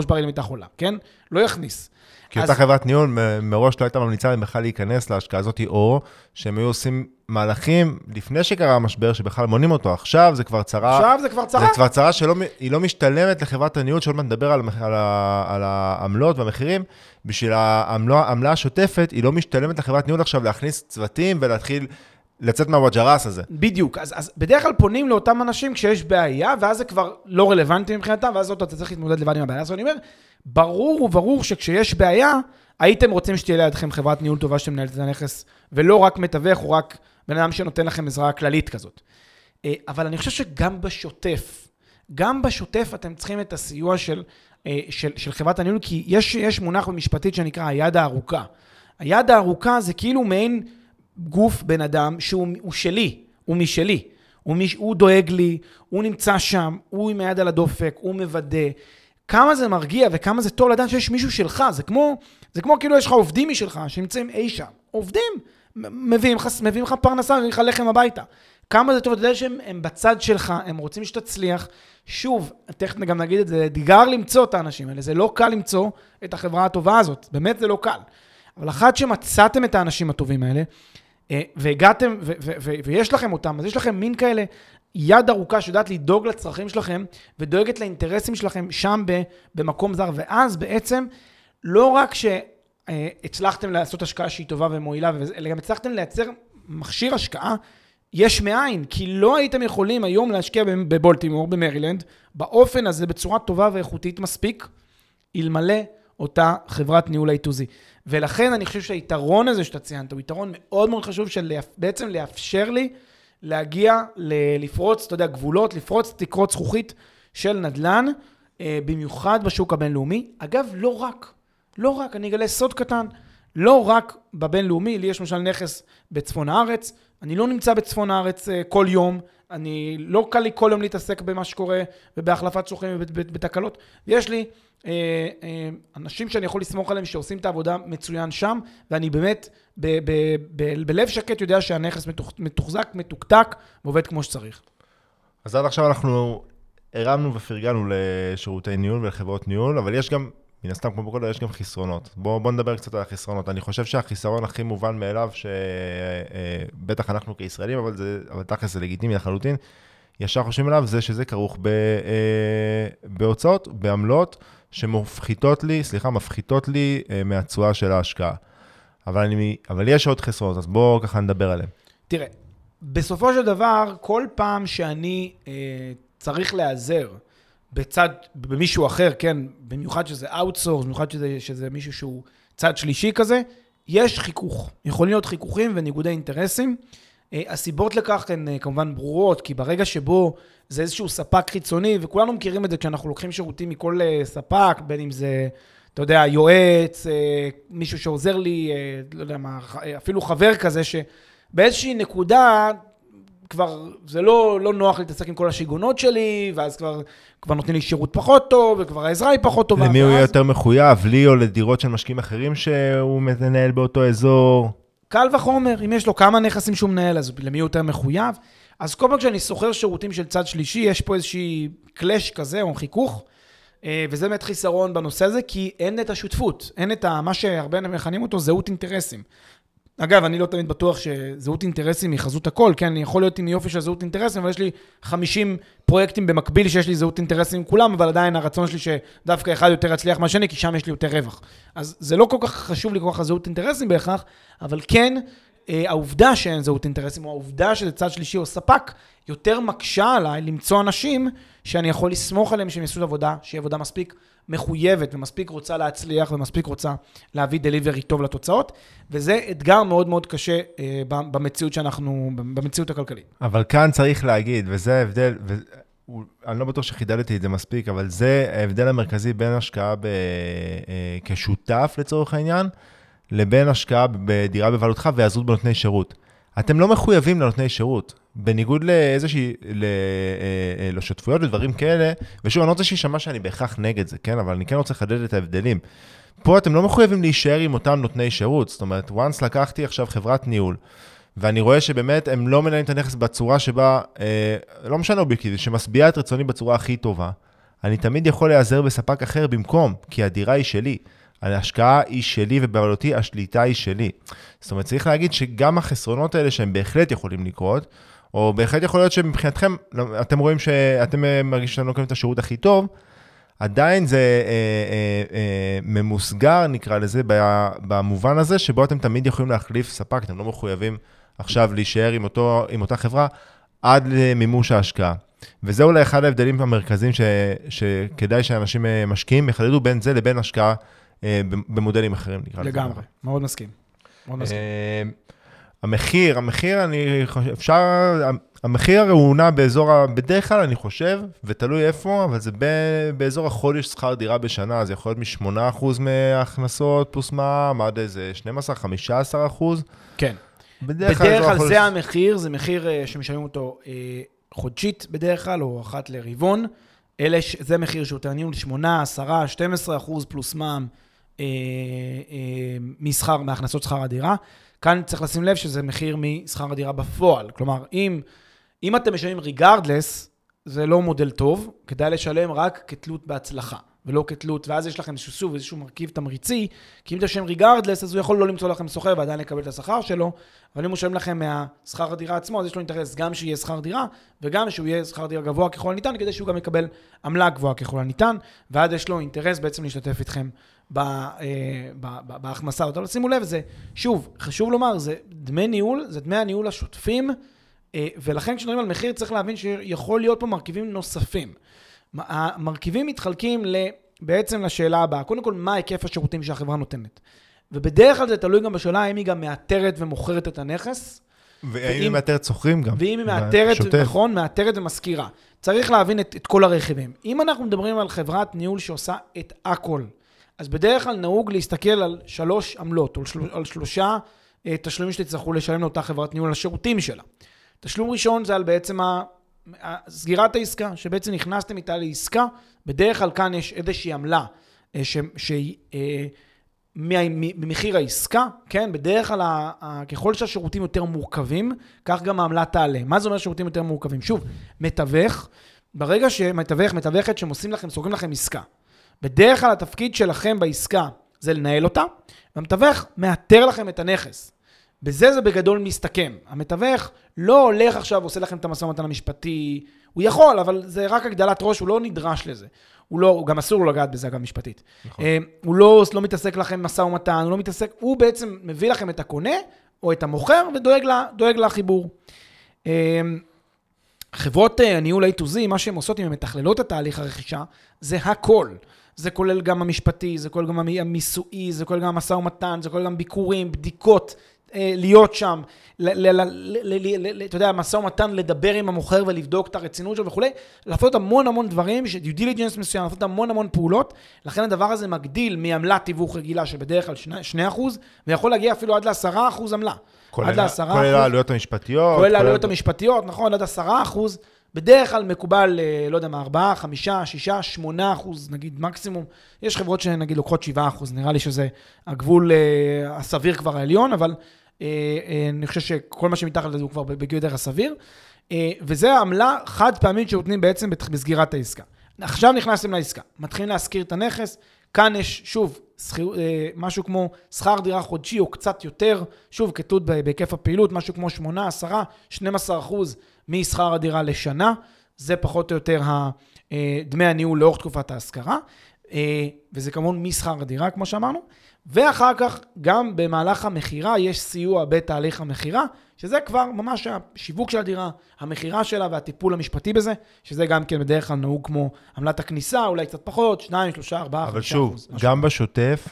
בריא למיטה חולה, כן? לא יכניס. כי אותה חברת ניהול מראש לא הייתה ממליצה להם בכלל להיכנס להשקעה הזאת, או שהם היו עושים מהלכים לפני שקרה המשבר שבכלל מונים אותו. עכשיו זה כבר צרה. זה כבר צרה שהיא לא משתלמת לחברת הניהול, שעוד מדבר על העמלות והמחירים. בשביל העמלה השוטפת, היא לא משתלמת לחברת ניהול עכשיו להכניס צוותים ולהתחיל לצאת מהוואג'רס הזה. בדיוק. אז בדרך כלל פונים לאותם אנשים כשיש בעיה, ואז זה כבר לא רלוונטי מבחינתם, ואז אתה צריך להתמודד לבד עם הבעיה. אז אני אומר, ברור וברור שכשיש בעיה, הייתם רוצים שתהיה לידכם חברת ניהול טובה שמנהלת את הנכס, ולא רק מתווך, או רק בן אדם שנותן לכם עזרה כללית כזאת. אבל אני חושב שגם בשוטף, אתם צריכים את הסיוע של חברת הניהול, כי יש מונח במשפטית שנקרא היד הארוכה. היד הארוכה זה כאילו מעין גוף בן אדם שהוא שלי, הוא משלי, הוא דואג לי, הוא נמצא שם, הוא עם היד על הדופק, הוא מוודא. כמה זה מרגיע וכמה זה טוב לדעת שיש מישהו שלך, זה כמו כאילו יש לך עובדים משלך שנמצאים אי שם, עובדים, מביאים לך פרנסה, מביאים לך לחם הביתה. כמה זה טוב לדעת שהם בצד שלך, הם רוצים שתצליח. שוב, תכף גם נגיד את זה, אתגר למצוא את האנשים האלה, זה לא קל למצוא את החברה הטובה הזאת, באמת זה לא קל. אבל אחת שמצאתם את האנשים הטובים האלה, והגעתם, ויש לכם אותם, אז יש לכם מין כאלה יד ארוכה שיודעת לדאוג לצרכים שלכם, ודואגת לאינטרסים שלכם שם במקום זר, ואז בעצם לא רק שהצלחתם לעשות השקעה שהיא טובה ומועילה, אלא גם הצלחתם לייצר מכשיר השקעה יש מאין, כי לא הייתם יכולים היום להשקיע בבולטימור, במרילנד, באופן הזה בצורה טובה ואיכותית מספיק, אלמלא אותה חברת ניהול A to Z. ולכן אני חושב שהיתרון הזה שאתה ציינת, הוא יתרון מאוד מאוד חשוב של בעצם לאפשר לי להגיע, לפרוץ, אתה יודע, גבולות, לפרוץ תקרות זכוכית של נדל"ן, במיוחד בשוק הבינלאומי. אגב, לא רק, אני אגלה סוד קטן, לא רק בבינלאומי, לי יש למשל נכס בצפון הארץ, אני לא נמצא בצפון הארץ כל יום, אני לא קל לי כל יום להתעסק במה שקורה, ובהחלפת שוכרים ובתקלות, יש לי אנשים שאני יכול לסמוך עליהם שעושים את העבודה מצוין שם, ואני באמת בלב שקט יודע שהנכס מתוחזק, מתוקתק, ועובד כמו שצריך. אז עד עכשיו אנחנו הרמנו ופרגנו לשירותי ניהול ולחברות ניהול, אבל יש גם, מן הסתם כמו בכל, יש גם חסרונות. בואו נדבר קצת על החסרונות. אני חושב שהחיסרון הכי מובן מאליו, שבטח אנחנו כישראלים, אבל תכלס זה לגיטימי לחלוטין, ישר חושבים עליו זה שזה כרוך בהוצאות, בעמלות, שמפחיתות לי מהצועה של ההשקעה. אבל יש עוד חסרונות, אז בואו ככה נדבר עליהם. תראה, בסופו של דבר, כל פעם שאני צריך להיעזר, במישהו אחר, כן, במיוחד שזה outsource, במיוחד שזה מישהו שהוא צד שלישי כזה, יש חיכוך. יכולים להיות חיכוכים וניגודי אינטרסים. הסיבות לכך הן כמובן ברורות, כי ברגע שבו זה איזשהו ספק חיצוני, וכולנו מכירים את זה כשאנחנו לוקחים שירותים מכל ספק, בין אם זה, אתה יודע, יועץ, מישהו שעוזר לי, לא יודע מה, אפילו חבר כזה, שבאיזושהי נקודה כבר זה לא נוח להתעסק עם כל השיגונות שלי, ואז כבר נותנים לי שירות פחות טוב, וכבר העזרה היא פחות טובה. למי הוא יהיה יותר מחויב, לי או לדירות של משקיעים אחרים שהוא מנהל באותו אזור? קל וחומר, אם יש לו כמה נכסים שהוא מנהל, אז למי הוא יותר מחויב? אז כל פעם כשאני סוחר שירותים של צד שלישי, יש פה איזושהי קלש כזה, או חיכוך, וזה באמת חיסרון בנושא הזה, כי אין את השותפות, אין את מה שהרבה מכנים אותו זהות אינטרסים. אגב, אני לא תמיד בטוח שזהות אינטרסים היא חזות הכל, כן, אני יכול להיות עם יופי של זהות אינטרסים, אבל יש לי 50 פרויקטים במקביל שיש לי זהות אינטרסים עם כולם, אבל עדיין הרצון שלי שדווקא אחד יותר יצליח מהשני, כי שם יש לי יותר רווח. אז זה לא כל כך חשוב לי כל כך זהות אינטרסים בהכרח, אבל כן, העובדה שאין זהות אינטרסים, או העובדה שזה צד שלישי או ספק, יותר מקשה עליי למצוא אנשים שאני יכול לסמוך עליהם שהם יעשו עבודה, שהיא עבודה מספיק מחויבת ומספיק רוצה להצליח ומספיק רוצה להביא דליברי טוב לתוצאות, וזה אתגר מאוד מאוד קשה במציאות הכלכלית. אבל כאן צריך להגיד, וזה ההבדל, אני לא בטוח שחידלתי את זה מספיק, אבל זה ההבדל המרכזי בין השקעה כשותף לצורך העניין, לבין השקעה בדירה בבעלותך והזרות בנותני שירות. אתם לא מחויבים לנותני שירות, בניגוד לאיזושהי, לשותפויות ודברים כאלה, ושוב, אני לא רוצה שישמע שאני בהכרח נגד זה, כן? אבל אני כן רוצה לחדד את ההבדלים. פה אתם לא מחויבים להישאר עם אותם נותני שירות, זאת אומרת, once לקחתי עכשיו חברת ניהול, ואני רואה שבאמת הם לא מנהלים את הנכס בצורה שבה, לא משנה אובייקטיבית, שמסביעה את רצוני בצורה הכי טובה, אני תמיד יכול להיעזר בספק אחר במקום, כי הדירה היא שלי. ההשקעה היא שלי ובעלותי השליטה היא שלי. זאת אומרת, צריך להגיד שגם החסרונות האלה שהם בהחלט יכולים לקרות, או בהחלט יכול להיות שמבחינתכם, אתם רואים שאתם מרגישים שאתם לוקחים את השירות הכי טוב, עדיין זה ממוסגר, נקרא לזה, במובן הזה שבו אתם תמיד יכולים להחליף ספק, אתם לא מחויבים עכשיו להישאר עם אותה חברה עד למימוש ההשקעה. וזה אולי אחד ההבדלים המרכזיים שכדאי שאנשים משקיעים יחלדו בין זה לבין השקעה במודלים אחרים, נקרא לזה. לגמרי, מאוד מסכים. המחיר, המחיר הוא נע באזור, בדרך כלל אני חושב, ותלוי איפה, אבל זה באזור החודש שכר דירה בשנה, זה יכול להיות מ-8% מההכנסות פלוס מע"מ, עד איזה 12-15%. כן. בדרך כלל זה המחיר, זה מחיר שמשלמים אותו חודשית בדרך כלל, או אחת לרבעון. זה מחיר שתענינו ל-8, 10, 12% פלוס מע"מ, מהכנסות שכר הדירה. כאן צריך לשים לב שזה מחיר משכר הדירה בפועל. כלומר, אם אתם משלמים regardless, זה לא מודל טוב, כדאי לשלם רק כתלות בהצלחה. ולא כתלות, ואז יש לכם שוב איזשהו מרכיב תמריצי, כי אם זה שם ריגארדלס, אז הוא יכול לא למצוא לכם שוכר ועדיין לקבל את השכר שלו, אבל אם הוא שואלים לכם מהשכר הדירה עצמו, אז יש לו אינטרס גם שיהיה שכר דירה, וגם שהוא יהיה שכר דירה גבוה ככל הניתן, כדי שהוא גם יקבל עמלה גבוהה ככל הניתן, ועד יש לו אינטרס בעצם להשתתף איתכם בהכנסה. אבל שימו לב, זה, שוב, חשוב לומר, זה דמי ניהול, זה דמי הניהול השוטפים, ולכן כשנראים על מחיר צריך להבין שיכול להיות פה מרכיבים נוספים. המרכיבים מתחלקים בעצם לשאלה הבאה. קודם כל, מה היקף השירותים שהחברה נותנת? ובדרך כלל זה תלוי גם בשאלה האם היא גם מאתרת ומוכרת את הנכס. ואם היא מאתרת שוכרים גם. ואם היא מאתרת, נכון, מאתרת ומזכירה. צריך להבין את כל הרכיבים. אם אנחנו מדברים על חברת ניהול שעושה את הכל, אז בדרך כלל נהוג להסתכל על 3 עמלות, או על 3 תשלומים שתצטרכו לשלם לאותה חברת ניהול לשירותים שלה. תשלום ראשון זה על בעצם סגירת העסקה, שבעצם נכנסתם איתה לעסקה, בדרך כלל כאן יש איזושהי עמלה שהיא ממחיר העסקה, כן? בדרך כלל ככל שהשירותים יותר מורכבים, כך גם העמלה תעלה. מה זה אומר שירותים יותר מורכבים? שוב, מתווך, ברגע שמתווך, מתווכת שמוסים לכם, סוגרים לכם עסקה. בדרך כלל התפקיד שלכם בעסקה זה לנהל אותה, והמתווך מאתר לכם את הנכס. בזה זה בגדול מסתכם. המתווך לא הולך עכשיו, עושה לכם את המשא ומתן המשפטי, הוא יכול, אבל זה רק הגדלת ראש, הוא לא נדרש לזה. הוא גם אסור לו לגעת בזה, אגב, משפטית. נכון. הוא לא מתעסק לכם משא ומתן, הוא לא מתעסק, הוא בעצם מביא לכם את הקונה, או את המוכר, ודואג לחיבור. חברות הניהול A to Z, מה שהן עושות, אם הן מתכללות את תהליך הרכישה, זה הכל. זה כולל גם המשפטי, זה כולל גם המיסוי, זה כולל גם המשא ומתן, זה כולל גם ביקורים, בדיקות, להיות שם, אתה יודע, משא ומתן, לדבר עם המוכר ולבדוק את הרצינות שלו וכו', לעשות המון דברים, דיו דיליג'נס מסוים, לעשות המון פעולות, לכן הדבר הזה מגדיל מעמלת תיווך רגילה שבדרך כלל 2%, ויכול להגיע אפילו עד ל10% עמלה. כולל העלויות המשפטיות. כולל העלויות המשפטיות, נכון, עד 10%, בדרך כלל מקובל, לא יודע מה, 4%, 5%, 6%, 8%, נגיד מקסימום. יש חברות שנגיד לוקחות 7%, נראה לי שזה הגבול הסביר כבר העליון, אבל אני חושב שכל מה שמתחת לזה הוא כבר בגדר הסביר, וזה העמלה חד פעמית שנותנים בעצם בסגירת העסקה. עכשיו נכנסים לעסקה, מתחילים להשכיר את הנכס, כאן יש שוב משהו כמו שכר דירה חודשי או קצת יותר, שוב כתות בהיקף הפעילות, משהו כמו 8%, 10%, 12% משכר הדירה לשנה, זה פחות או יותר דמי הניהול לאורך תקופת ההשכרה, וזה כמובן משכר הדירה כמו שאמרנו, ואחר כך גם במהלך המכירה יש סיוע בתהליך המכירה, שזה כבר ממש השיווק של הדירה, המכירה שלה והטיפול המשפטי בזה, שזה גם כן בדרך כלל נהוג כמו עמלת הכניסה, אולי קצת פחות, 2%, 3%, 4%. אבל שוב, גם בשוטף,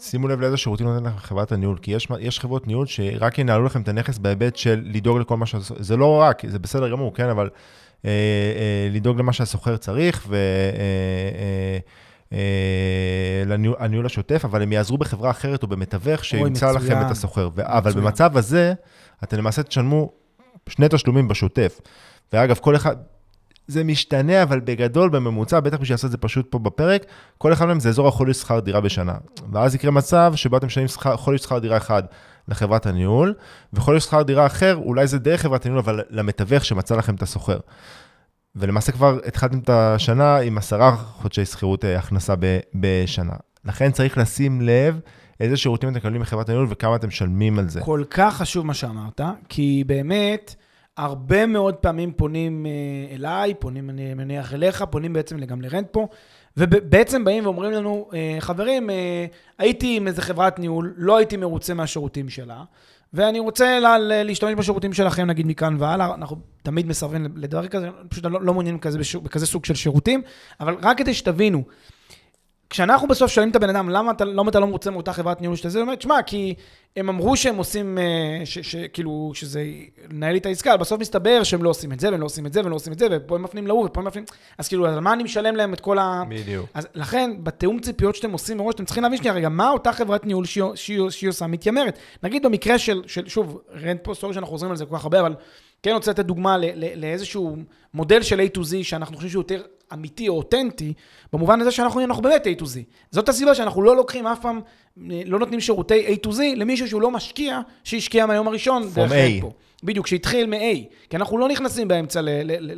שימו לב לאיזה שירותים נותן לכם חברת הניהול, כי יש חברות ניהול שרק ינהלו לכם את הנכס בהיבט של לדאוג לכל מה שעושה, זה לא רק, זה בסדר גמור, כן, אבל לדאוג למה שהסוחר צריך, לניהול השוטף, אבל הם יעזרו בחברה אחרת או במתווך שימצא לכם את הסוחר. אבל במצב הזה, אתם למעשה תשלמו 2 תשלומים בשוטף. ואגב, כל אחד, זה משתנה, אבל בגדול, בממוצע, בטח בשביל לעשות את זה פשוט פה בפרק, כל אחד מהם זה אזור החודש שכר דירה בשנה. ואז יקרה מצב שבו אתם משלמים חודש שכר דירה אחד לחברת הניהול, וחודש שכר דירה אחר, אולי זה דרך חברת הניהול, אבל למתווך שמצא לכם את הסוחר. ולמעשה כבר התחלתם את השנה עם 10 חודשי שכירות הכנסה בשנה. לכן צריך לשים לב איזה שירותים אתם מקבלים מחברת הניהול וכמה אתם משלמים על זה. כל כך חשוב מה שאמרת, כי באמת הרבה מאוד פעמים פונים אליי, פונים אני מניח אליך, פונים בעצם גם לרנט פה, ובעצם באים ואומרים לנו, חברים, הייתי עם איזה חברת ניהול, לא הייתי מרוצה מהשירותים שלה, ואני רוצה להשתמש בשירותים שלכם, נגיד מכאן והלאה, אנחנו תמיד מסרבים לדבר כזה, פשוט לא מעוניינים בכזה סוג של שירותים, אבל רק כדי שתבינו, כשאנחנו בסוף שואלים את הבן אדם, למה אתה לא מרוצה מאותה חברת ניהול שאתה זה, הוא אומר, תשמע, כי הם אמרו שהם עושים, כאילו, שזה נהל את העסקה, אבל בסוף מסתבר שהם לא עושים את זה, והם לא עושים את זה, והם לא עושים את זה, ופה הם מפנים להוא, ופה הם מפנים, אז כאילו, אז מה אני משלם להם את כל ה... בדיוק. אז לכן, בתאום ציפיות שאתם עושים מראש, אתם צריכים להבין שנייה, רגע, מה אותה חברת ניהול שהיא עושה מתיימרת? נגיד במקרה של, שוב, רנט פוסט, שאנחנו עוזרים על זה כל כך הרבה, אבל כן רוצה לתת דוגמה לאיזשהו מודל של A to Z שאנחנו חושבים שהוא יותר אמיתי או אותנטי, במובן הזה שאנחנו באמת A to Z. זאת הסיבה שאנחנו לא לוקחים אף פעם, לא נותנים שירותי A to Z למישהו שהוא לא משקיע, שהשקיע מהיום הראשון. דרך A. בדיוק, שהתחיל מ-A. כי אנחנו לא נכנסים באמצע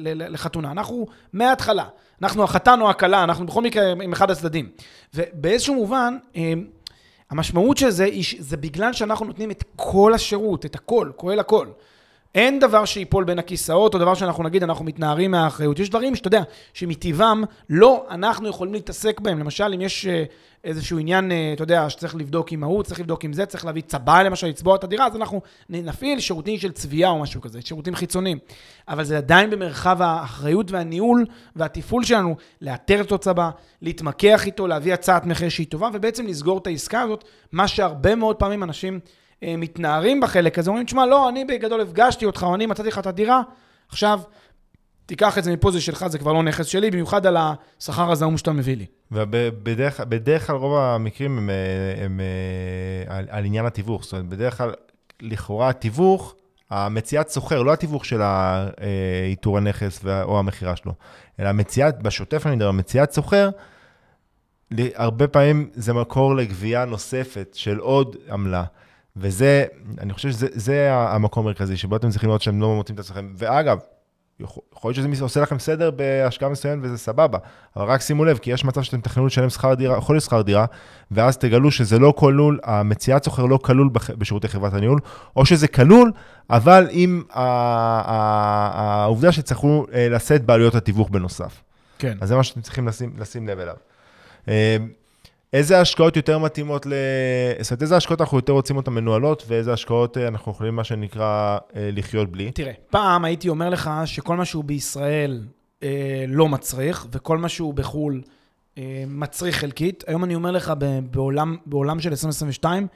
לחתונה. אנחנו מההתחלה. אנחנו החתן או הקלה, אנחנו בכל מקרה עם אחד הצדדים. ובאיזשהו מובן, המשמעות של זה, זה בגלל שאנחנו נותנים את כל השירות, את הכל, כולל הכל. אין דבר שיפול בין הכיסאות, או דבר שאנחנו נגיד, אנחנו מתנערים מהאחריות. יש דברים שאתה יודע, שמטבעם לא אנחנו יכולים להתעסק בהם. למשל, אם יש איזשהו עניין, אתה יודע, שצריך לבדוק עם ההוא, צריך לבדוק עם זה, צריך להביא צבא, למשל, לצבוע את הדירה, אז אנחנו נפעיל שירותים של צביעה או משהו כזה, שירותים חיצוניים. אבל זה עדיין במרחב האחריות והניהול והטיפול שלנו, לאתר את הצבא, להתמקח איתו, להביא הצעת מחיר שהיא טובה, ובעצם לסגור את העסקה הזאת, מה שהרבה מאוד פעמים אנשים מתנערים בחלק הזה, אומרים, תשמע, לא, אני בגדול הפגשתי אותך, או אני מצאתי לך את הדירה, עכשיו תיקח את זה מפה, זה שלך, זה כבר לא נכס שלי, במיוחד על השכר הזעום שאתה מביא לי. ובדרך כלל רוב המקרים הם על עניין התיווך, זאת אומרת, בדרך כלל לכאורה התיווך, המציאת סוחר, לא התיווך של איתור הנכס או המחירה שלו, אלא המציאת, בשוטף אני מדבר, המציאת סוחר, הרבה פעמים זה מקור לגבייה נוספת של עוד עמלה, וזה, אני חושב שזה המקום המרכזי, שבו אתם צריכים לראות שהם לא מוצאים את עצמכם. ואגב, יכול להיות שזה עושה לכם סדר בהשקעה מסוים וזה סבבה, אבל רק שימו לב, כי יש מצב שאתם תכננו לשלם שכר דירה, יכול להיות שכר דירה, ואז תגלו שזה לא כלול, המציאת סוחר לא כלול בשירותי חברת הניהול, או שזה כלול, אבל עם העובדה שצריכו לשאת בעלויות התיווך בנוסף. כן. אז זה מה שאתם צריכים לשים לב אליו. איזה השקעות יותר מתאימות איזה השקעות אנחנו יותר רוצים אותן מנוהלות, ואיזה השקעות אנחנו יכולים, מה שנקרא, לחיות בלי? תראה, פעם הייתי אומר לך שכל משהו בישראל לא מצריך, וכל משהו בחול מצריך חלקית. היום אני אומר לך, בעולם של 2022,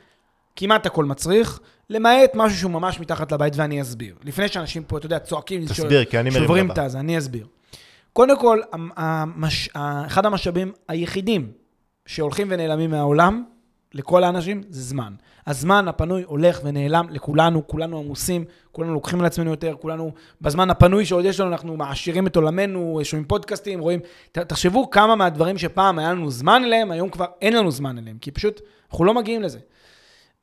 כמעט הכל מצריך, למעט משהו שהוא ממש מתחת לבית, ואני אסביר. לפני שאנשים פה, אתה יודע, צועקים, שוברים את זה, אני אסביר. קודם כל, אחד המשאבים היחידים, שהולכים ונעלמים מהעולם, לכל האנשים, זה זמן. הזמן הפנוי הולך ונעלם לכולנו, כולנו עמוסים, כולנו לוקחים לעצמנו יותר, כולנו, בזמן הפנוי שעוד יש לנו, אנחנו מעשירים את עולמנו, שומעים פודקאסטים, רואים, תחשבו כמה מהדברים שפעם היה לנו זמן אליהם, היום כבר אין לנו זמן אליהם, כי פשוט אנחנו לא מגיעים לזה.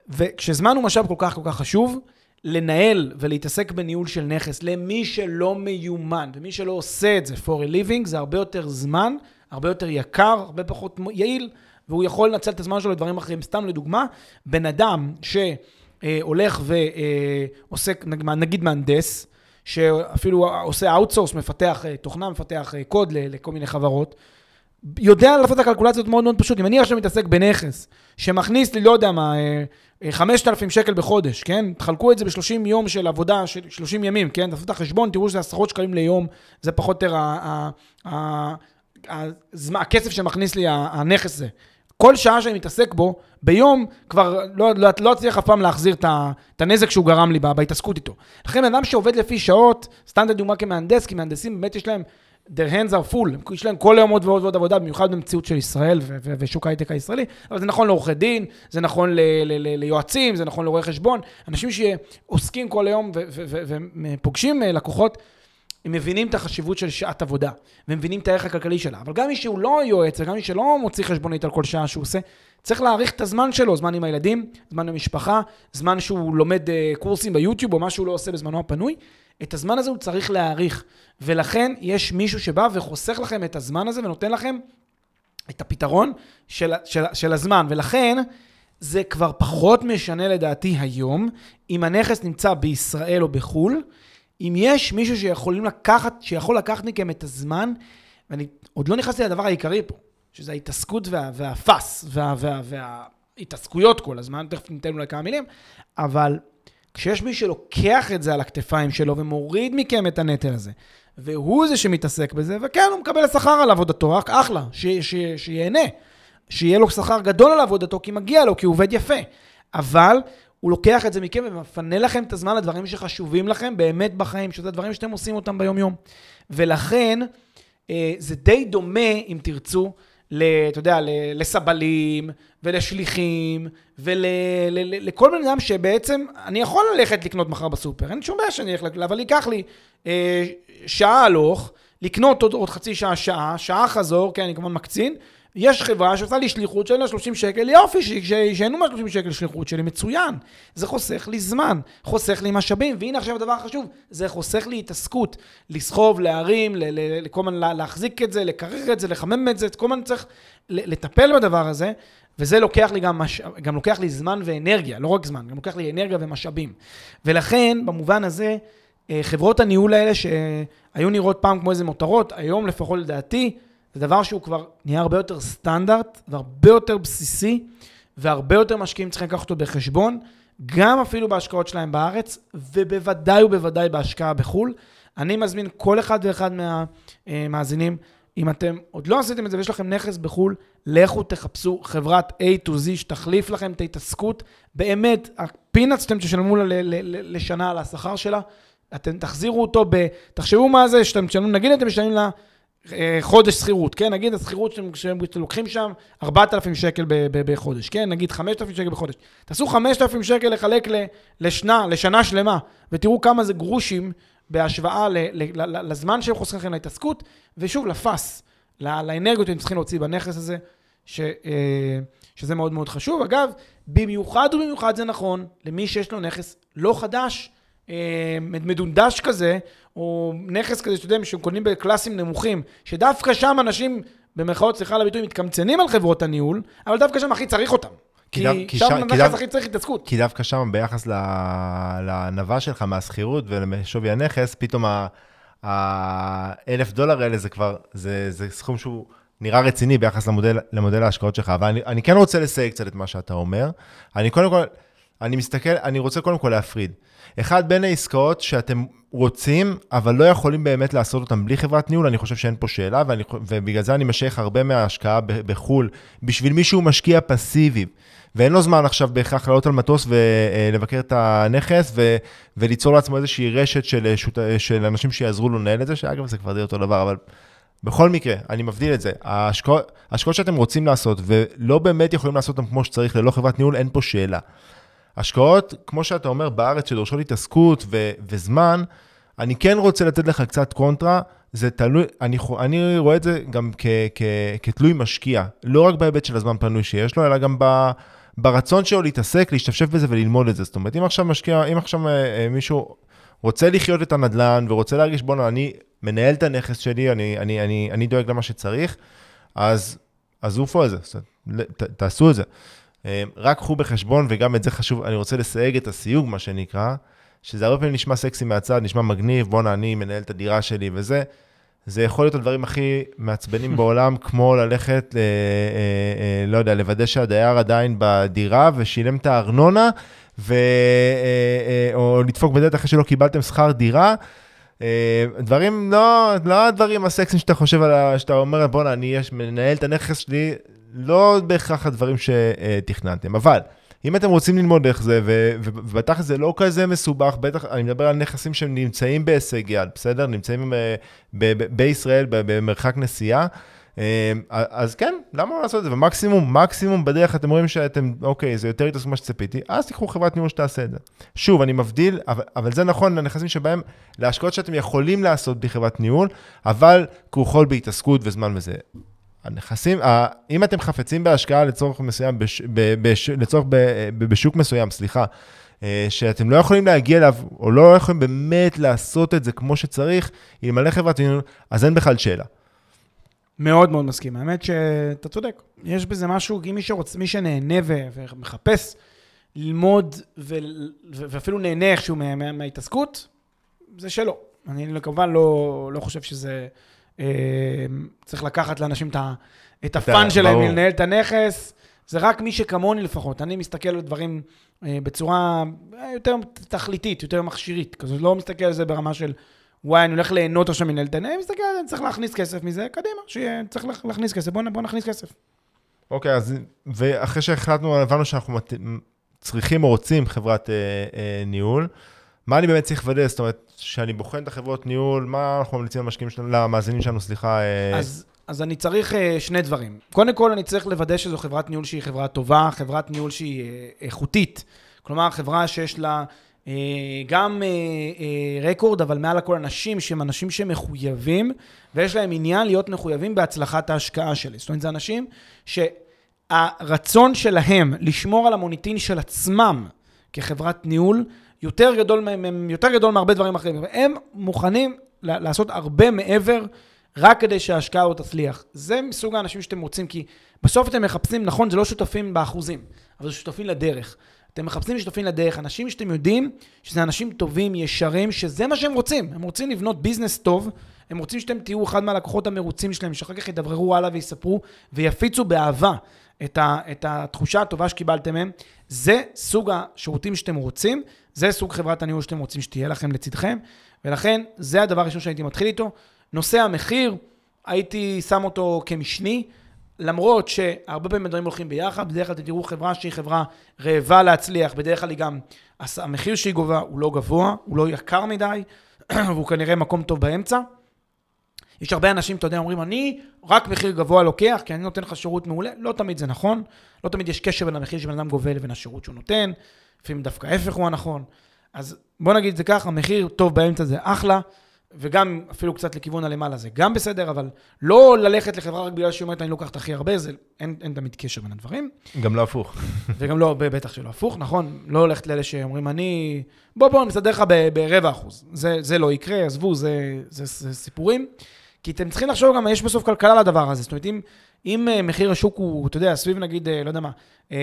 וכשזמן הוא משאב כל כך חשוב, לנהל ולהתעסק בניהול של נכס, למי שלא מיומן, ומי שלא עושה את זה for a living, זה הרבה יותר זמן, הרבה יותר יקר, הרבה פחות יעיל, והוא יכול לנצל את הזמן שלו לדברים אחרים. סתם לדוגמה, בן אדם שהולך ועוסק, נגיד מהנדס, שאפילו עושה outsource, מפתח תוכנה, מפתח קוד לכל מיני חברות, יודע לעשות את הקלקולציות מאוד מאוד פשוט. אם אני עכשיו מתעסק בנכס, שמכניס לי, לא יודע מה, 5,000 שקל בחודש, כן? תחלקו את זה ב-30 יום של עבודה, 30 ימים, כן? תעשו את החשבון, תראו שזה 10 שקלים ליום, זה פחות יותר הכסף שמכניס לי הנכס הזה. כל שעה שאני מתעסק בו, ביום כבר לא אצליח אף פעם להחזיר את הנזק שהוא גרם לי בהתעסקות איתו. לכן, אדם שעובד לפי שעות, סטנדרט דוגמה כמהנדס, כי מהנדסים באמת יש להם their hands are full, יש להם כל היום עוד ועוד ועוד עבודה, במיוחד במציאות של ישראל ושוק ההייטק הישראלי, אבל זה נכון לעורכי דין, זה נכון ליועצים, זה נכון לרואי חשבון, אנשים שעוסקים כל היום ופוגשים לקוחות, הם מבינים את החשיבות של שעת עבודה, והם מבינים את הערך הכלכלי שלה, אבל גם מי שהוא לא יועץ, וגם מי שלא מוציא חשבונית על כל שעה שהוא עושה, צריך להעריך את הזמן שלו, זמן עם הילדים, זמן במשפחה, זמן שהוא לומד קורסים ביוטיוב, או מה שהוא לא עושה בזמנו הפנוי, את הזמן הזה הוא צריך להעריך, ולכן יש מישהו שבא וחוסך לכם את הזמן הזה, ונותן לכם את הפתרון של הזמן, ולכן זה כבר פחות משנה לדעתי היום, אם הנכס נמצא בישראל או בחול, אם יש מישהו שיכול לקחת מכם את הזמן, ואני עוד לא נכנסתי לדבר העיקרי פה, שזה ההתעסקות והפס, וההתעסקויות כל הזמן, תכף ניתן אולי כמה מילים, אבל כשיש מי שלוקח את זה על הכתפיים שלו, ומוריד מכם את הנטל הזה, והוא זה שמתעסק בזה, וכן, הוא מקבל השכר על עבודתו, רק אחלה, שיהנה, שיהיה לו שכר גדול על עבודתו, כי מגיע לו, כי הוא עובד יפה, אבל הוא לוקח את זה מכם ומפנה לכם את הזמן לדברים שחשובים לכם באמת בחיים, שזה הדברים שאתם עושים אותם ביום יום. ולכן זה די דומה, אם תרצו, אתה יודע, לסבלים ולשליחים ולכל בן אדם שבעצם אני יכול ללכת לקנות מחר בסופר, אין שום בעיה שאני אלך, אבל ייקח לי שעה הלוך, לקנות עוד חצי שעה, שעה חזור, כי אני כמובן מקצין, יש חברה שעושה לי שליחות של 30 שקל, יופי, שיהנו מה 30 שקל שליחות שלי, מצוין. זה חוסך לי זמן, חוסך לי משאבים, והנה עכשיו הדבר החשוב, זה חוסך לי התעסקות, לסחוב, להרים, כל הזמן להחזיק את זה, לקרר את זה, לחמם את זה, כל הזמן צריך לטפל בדבר הזה, וזה לוקח לי גם לוקח לי זמן ואנרגיה, לא רק זמן, גם לוקח לי אנרגיה ומשאבים. ולכן, במובן הזה, חברות הניהול האלה שהיו נראות פעם כמו איזה מותרות, היום לפחות לדעתי, זה דבר שהוא כבר נהיה הרבה יותר סטנדרט, והרבה יותר בסיסי, והרבה יותר משקיעים צריכים לקחת אותו בחשבון, גם אפילו בהשקעות שלהם בארץ, ובוודאי ובוודאי בהשקעה בחול. אני מזמין כל אחד ואחד מהמאזינים, אם אתם עוד לא עשיתם את זה ויש לכם נכס בחול, לכו תחפשו חברת A to Z שתחליף לכם את ההתעסקות, באמת הפינאץ שאתם תשלמו לשנה על השכר שלה, אתם תחזירו אותו, תחשבו מה זה שאתם משלמים, נגיד אתם משלמים לה חודש שכירות, כן? נגיד השכירות שאתם לוקחים שם 4,000 שקל בחודש, כן? נגיד 5,000 שקל בחודש. תעשו 5,000 שקל לחלק לשנה שלמה, ותראו כמה זה גרושים בהשוואה לזמן שהם חוסכים לכם להתעסקות, ושוב, לפס, לאנרגיות שאתם צריכים להוציא בנכס הזה, שזה מאוד מאוד חשוב. אגב, במיוחד זה נכון למי שיש לו נכס לא חדש, מדונדש כזה, או נכס כזה שאתם יודעים, שקונים בקלאסים נמוכים, שדווקא שם אנשים, במרכאות סליחה לביטוי, מתקמצנים על חברות הניהול, אבל דווקא שם הכי צריך אותם. כי שם נכס הכי צריך התעסקות. כי דווקא שם ביחס לנווה שלך מהסחירות ולשווי הנכס, פתאום $1,000 האלה זה כבר, זה סכום שהוא נראה רציני ביחס למודל ההשקעות שלך. אבל אני כן רוצה לסייג קצת את מה שאתה אומר. אני קודם כל, אני רוצה קודם כל להפריד. אחד בין העסקאות שאתם רוצים, אבל לא יכולים באמת לעשות אותם בלי חברת ניהול, אני חושב שאין פה שאלה, ובגלל זה אני משייך הרבה מההשקעה בחול, בשביל מישהו משקיע פסיבי, ואין לו זמן עכשיו בהכרח לעלות על מטוס ולבקר את הנכס, וליצור לעצמו איזושהי רשת של אנשים שיעזרו לו לנהל את זה, שאגב זה כבר די אותו דבר, אבל בכל מקרה, אני מבדיל את זה, ההשקעות שאתם רוצים לעשות, ולא באמת יכולים לעשות אותם כמו שצריך, ללא חברת ניהול, אין פה שאלה. השקעות, כמו שאתה אומר, בארץ שדורשות התעסקות וזמן, אני כן רוצה לתת לך קצת קונטרה, זה תלוי, אני רואה את זה גם כתלוי משקיע, לא רק בהיבט של הזמן פנוי שיש לו, אלא גם ברצון שלו להתעסק, להשתפשף בזה וללמוד את זה. זאת אומרת, אם עכשיו משקיע, אם עכשיו מישהו רוצה לחיות את הנדלן ורוצה להרגיש בו, אני מנהל את הנכס שלי, אני דואג למה שצריך, אז אופו על זה, תעשו את זה. רק קחו בחשבון, וגם את זה חשוב, אני רוצה לסייג את הסיוג, מה שנקרא, שזה הרבה פעמים נשמע סקסי מהצד, נשמע מגניב, בוא אני מנהל את הדירה שלי וזה, זה יכול להיות הדברים הכי מעצבנים בעולם, כמו ללכת, לא יודע, לוודא שהדייר עדיין בדירה, ושילם את הארנונה, או לדפוק בדלת אחרי שלא קיבלתם שכר דירה, דברים, לא הדברים הסקסיים שאתה חושב על, שאתה אומר, בוא אני מנהל את הנכס שלי, לא בהכרח הדברים שתכננתם, אבל אם אתם רוצים ללמוד איך זה, ובטח זה לא כזה מסובך, בטח, אני מדבר על נכסים שהם נמצאים בהישג יד, בסדר? נמצאים בישראל, במרחק נסיעה, אז כן, למה לא לעשות את זה? ומקסימום בדרך, אתם רואים שאתם, אוקיי, זה יותר התעסקות מה שצפיתי, אז תיקחו חברת ניהול שתעשה את זה. שוב, אני מבדיל, אבל זה נכון לנכסים שבהם, להשקעות שאתם יכולים לעשות בחברת ניהול, אבל כרוכות בהתעסקות וזמן וזה. הנכסים, אם אתם חפצים בהשקעה לצורך מסוים, בשוק מסוים, סליחה, שאתם לא יכולים להגיע אליו, או לא יכולים באמת לעשות את זה כמו שצריך, עם מלא חברת ניהול, אז אין בכלל שאלה. מאוד מאוד מסכים, האמת שאתה צודק, יש בזה משהו, אם מי שנהנה ומחפש ללמוד, ואפילו נהנה איכשהו מההתעסקות, זה שלא. אני כמובן לא חושב שזה צריך לקחת לאנשים את הפן שלהם לנהל את הנכס, זה רק מי שכמוני לפחות, אני מסתכל על דברים בצורה יותר תכליתית, יותר מכשירית, כזאת לא מסתכל על זה ברמה של וואי, אני הולך ליהנות עכשיו מנהל את הנכס, מסתכל על זה, צריך להכניס כסף מזה, קדימה, שצריך להכניס כסף, בוא נכניס כסף. אוקיי, אז ואחרי שהחלטנו, הבנו שאנחנו צריכים או רוצים חברת ניהול, מה אני באמת צריך לוודא? זאת אומרת, שאני בוחן את החברות ניהול, מה אנחנו ממליצים למשקיעים שלנו, למאזינים שלנו, סליחה. אז אז אני צריך שני דברים. קודם כל, אני צריך לוודא שזו חברת ניהול שהיא חברה טובה, חברת ניהול שהיא איכותית. כלומר, חברה שיש לה גם רקורד, אבל מעל הכל אנשים שהם אנשים שמחויבים, ויש להם עניין להיות מחויבים בהצלחת ההשקעה שלי. זאת אומרת, זה אנשים שהרצון שלהם לשמור על המוניטין של עצמם כחברת ניהול, יותר גדול מהרבה דברים אחרים. הם מוכנים לעשות הרבה מעבר רק כדי שההשקעה עוד תצליח. זה מסוג האנשים שאתם רוצים, כי בסוף אתם מחפשים, נכון, זה לא שותפים באחוזים, אבל זה שותפים לדרך. אתם מחפשים שותפים לדרך, אנשים שאתם יודעים שזה אנשים טובים, ישרים, שזה מה שהם רוצים. הם רוצים לבנות ביזנס טוב, הם רוצים שאתם תהיו אחד מהלקוחות המרוצים שלהם, שאחר כך ידבררו הלאה ויספרו ויפיצו באהבה את התחושה הטובה שקיבלתם מהם. זה סוג השירותים שאתם רוצים, זה סוג חברת הניהול שאתם רוצים שתהיה לכם לצדכם, ולכן זה הדבר הראשון שהייתי מתחיל איתו. נושא המחיר, הייתי שם אותו כמשני, למרות שהרבה פעמים הדברים הולכים ביחד, בדרך כלל תראו חברה שהיא חברה רעבה להצליח, בדרך כלל היא גם, המחיר שהיא גובה הוא לא גבוה, הוא לא יקר מדי, והוא כנראה מקום טוב באמצע. יש הרבה אנשים, אתה יודע, אומרים, אני רק מחיר גבוה לוקח, כי אני נותן לך שירות מעולה. לא תמיד זה נכון, לא תמיד יש קשר בין המחיר שבן אדם גובה לבין השירות שהוא נותן, לפעמים דווקא ההפך הוא הנכון. אז בוא נגיד את זה ככה, מחיר טוב באמצע זה אחלה, וגם אפילו קצת לכיוון הלמעלה זה גם בסדר, אבל לא ללכת לחברה רק בגלל שאומרת, אני לוקחת הכי הרבה, זה אין תמיד קשר בין הדברים. גם לא הפוך. וגם לא, בטח שלא הפוך, נכון? לא הולכת לאלה שאומרים, אני, בוא, מסדר לך ב-0.25%. זה לא יקרה, עזבו, זה סיפורים. כי אתם צריכים לחשוב גם, יש בסוף כלכלה לדבר הזה. זאת אומרת, אם מחיר השוק הוא, אתה יודע, סביב נגיד, לא יודע מה, 8%,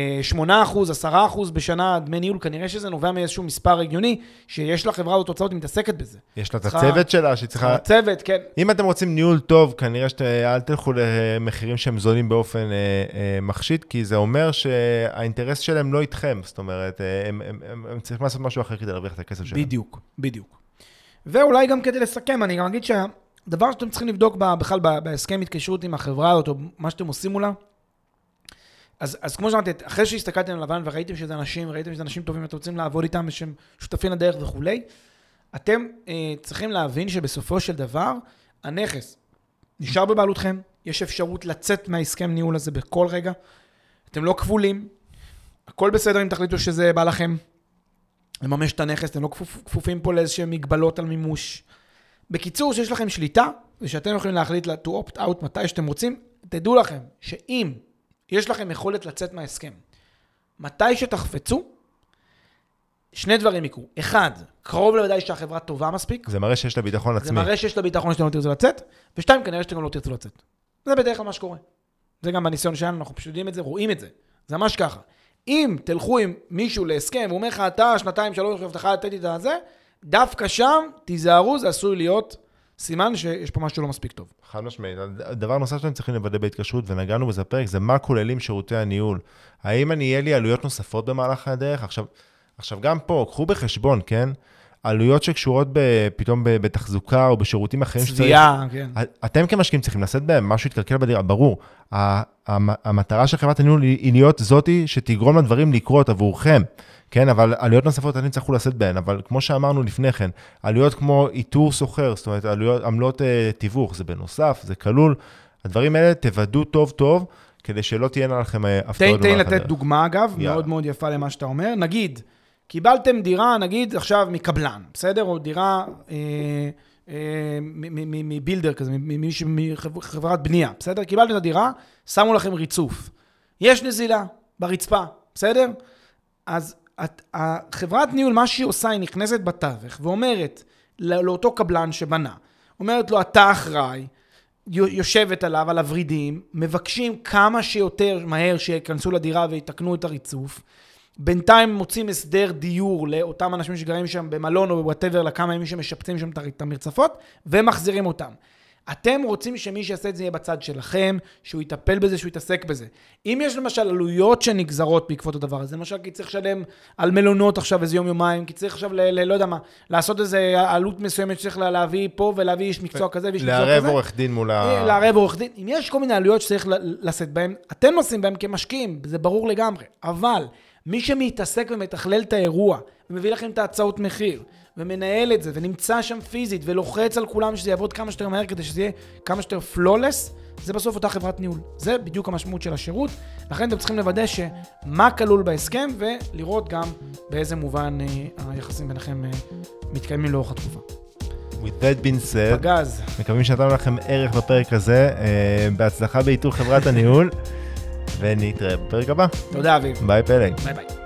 10% בשנה דמי ניהול, כנראה שזה נובע מאיזשהו מספר רגיוני, שיש לחברה או תוצאות, היא מתעסקת בזה. יש לה את הצוות שלה, שהיא צריכה... הצוות, כן. אם אתם רוצים ניהול טוב, כנראה שאל תלכו למחירים שהם זולים באופן מחשיד, כי זה אומר שהאינטרס שלהם לא איתכם, זאת אומרת, הם צריכים לעשות משהו אחר כדי להרוויח את הכסף שלהם. בדיוק. ואולי גם כדי לסכם, אני גם אגיד דבר שאתם צריכים לבדוק בכלל בהסכם התקשרות עם החברה הזאת, או מה שאתם עושים מולה. אז כמו שאמרתי, אחרי שהסתכלתם על לבן וראיתם שזה אנשים, ראיתם שזה אנשים טובים, אתם רוצים לעבוד איתם ושהם שותפים לדרך וכולי, אתם צריכים להבין שבסופו של דבר, הנכס נשאר בבעלותכם, יש אפשרות לצאת מההסכם ניהול הזה בכל רגע, אתם לא כבולים, הכל בסדר אם תחליטו שזה בא לכם, לממש את הנכס, אתם לא כפופים פה לאיזושהי מגבלות על מימוש, בקיצור, שיש לכם שליטה, ושאתם יכולים להחליט to opt out מתי שאתם רוצים, תדעו לכם שאם יש לכם יכולת לצאת מההסכם, מתי שתחפצו, שני דברים יקרו. אחד, קרוב לוודאי שהחברה טובה מספיק. זה מראה שיש לה ביטחון עצמי. זה מראה שיש לה ביטחון שאתם לא תרצו לצאת, ושתיים, כנראה שאתם גם לא תרצו לצאת. זה בדרך כלל מה שקורה. זה גם בניסיון שלנו, אנחנו פשוט יודעים את זה, רואים את זה. זה ממש ככה. אם תלכו עם מישהו להסכם, הוא אומר לך, אתה, 2-3, הבטחה, תתתי את זה, דווקא שם, תיזהרו, זה עשוי להיות סימן שיש פה משהו לא מספיק טוב. חד משמעית. הדבר נוסף שאתם צריכים לוודא בהתקשרות, ונגענו בזה פרק, זה מה כוללים שירותי הניהול. האם יהיה לי עלויות נוספות במהלך הדרך? עכשיו גם פה, קחו בחשבון, כן? עלויות שקשורות פתאום בתחזוקה או בשירותים אחרים שצריך. צביעה, כן. אתם כמשקיעים צריכים לשאת בהם, משהו יתקלקל בדירה, ברור. המטרה של חברת הניהול היא להיות זאתי שתגרום לדברים לקרות עבורכם. כן, אבל עלויות נוספות אתם צריכו לשאת בהן, אבל כמו שאמרנו לפני כן, עלויות כמו איתור סוחר, זאת אומרת, עמלות תיווך, זה בנוסף, זה כלול, הדברים האלה תוודאו טוב, כדי שלא תהיינה לכם הפתעות. תן לתת דוגמה אגב, מאוד מאוד יפה למה שאתה אומר, נגיד, קיבלתם דירה, נגיד עכשיו מקבלן, בסדר? או דירה מבילדר כזה, מחברת בנייה, בסדר? קיבלתם את הדירה, שמו לכם ריצוף, יש נזילה ברצפה, בסדר? אז חברת ניהול, מה שהיא עושה, היא נכנסת בתווך ואומרת לאותו קבלן שבנה, אומרת לו, אתה אחראי, יושבת עליו, על הורידים, מבקשים כמה שיותר מהר שיכנסו לדירה ויתקנו את הריצוף, בינתיים מוצאים הסדר דיור לאותם אנשים שגרים שם במלון או בוואטבר, לכמה ימים שמשפצים שם את המרצפות, ומחזירים אותם. אתם רוצים שמי שיעשה את זה יהיה בצד שלכם, שהוא יטפל בזה, שהוא יתעסק בזה. אם יש למשל עלויות שנגזרות בעקבות הדבר הזה, למשל כי צריך לשלם על מלונות עכשיו איזה יום יומיים, כי צריך עכשיו, לא יודע מה, לעשות איזה עלות מסוימת שצריך להביא פה ולהביא איש מקצוע כזה ואיש מקצוע כזה. לערב עורך דין מול ה... לערב עורך דין. אם יש כל מיני עלויות שצריך לשאת בהם, אתם נוסעים בהם כמשקיעים, זה ברור לגמרי. אבל מי שמתעסק ומתכלל את האירוע, ומביא לכם את ההצעות מחיר, ומנהל את זה, ונמצא שם פיזית, ולוחץ על כולם שזה יעבוד כמה שיותר מהר, כדי שזה יהיה כמה שיותר פלולס, זה בסוף אותה חברת ניהול. זה בדיוק המשמעות של השירות, לכן אתם צריכים לוודא שמה כלול בהסכם, ולראות גם באיזה מובן היחסים ביניכם מתקיימים לאורך התקופה. With that being said, פגז. מקווים שנתנו לכם ערך בפרק הזה, בהצלחה באיתור חברת הניהול, ונתראה בפרק הבא. תודה אביב. ביי פלג. ביי ביי.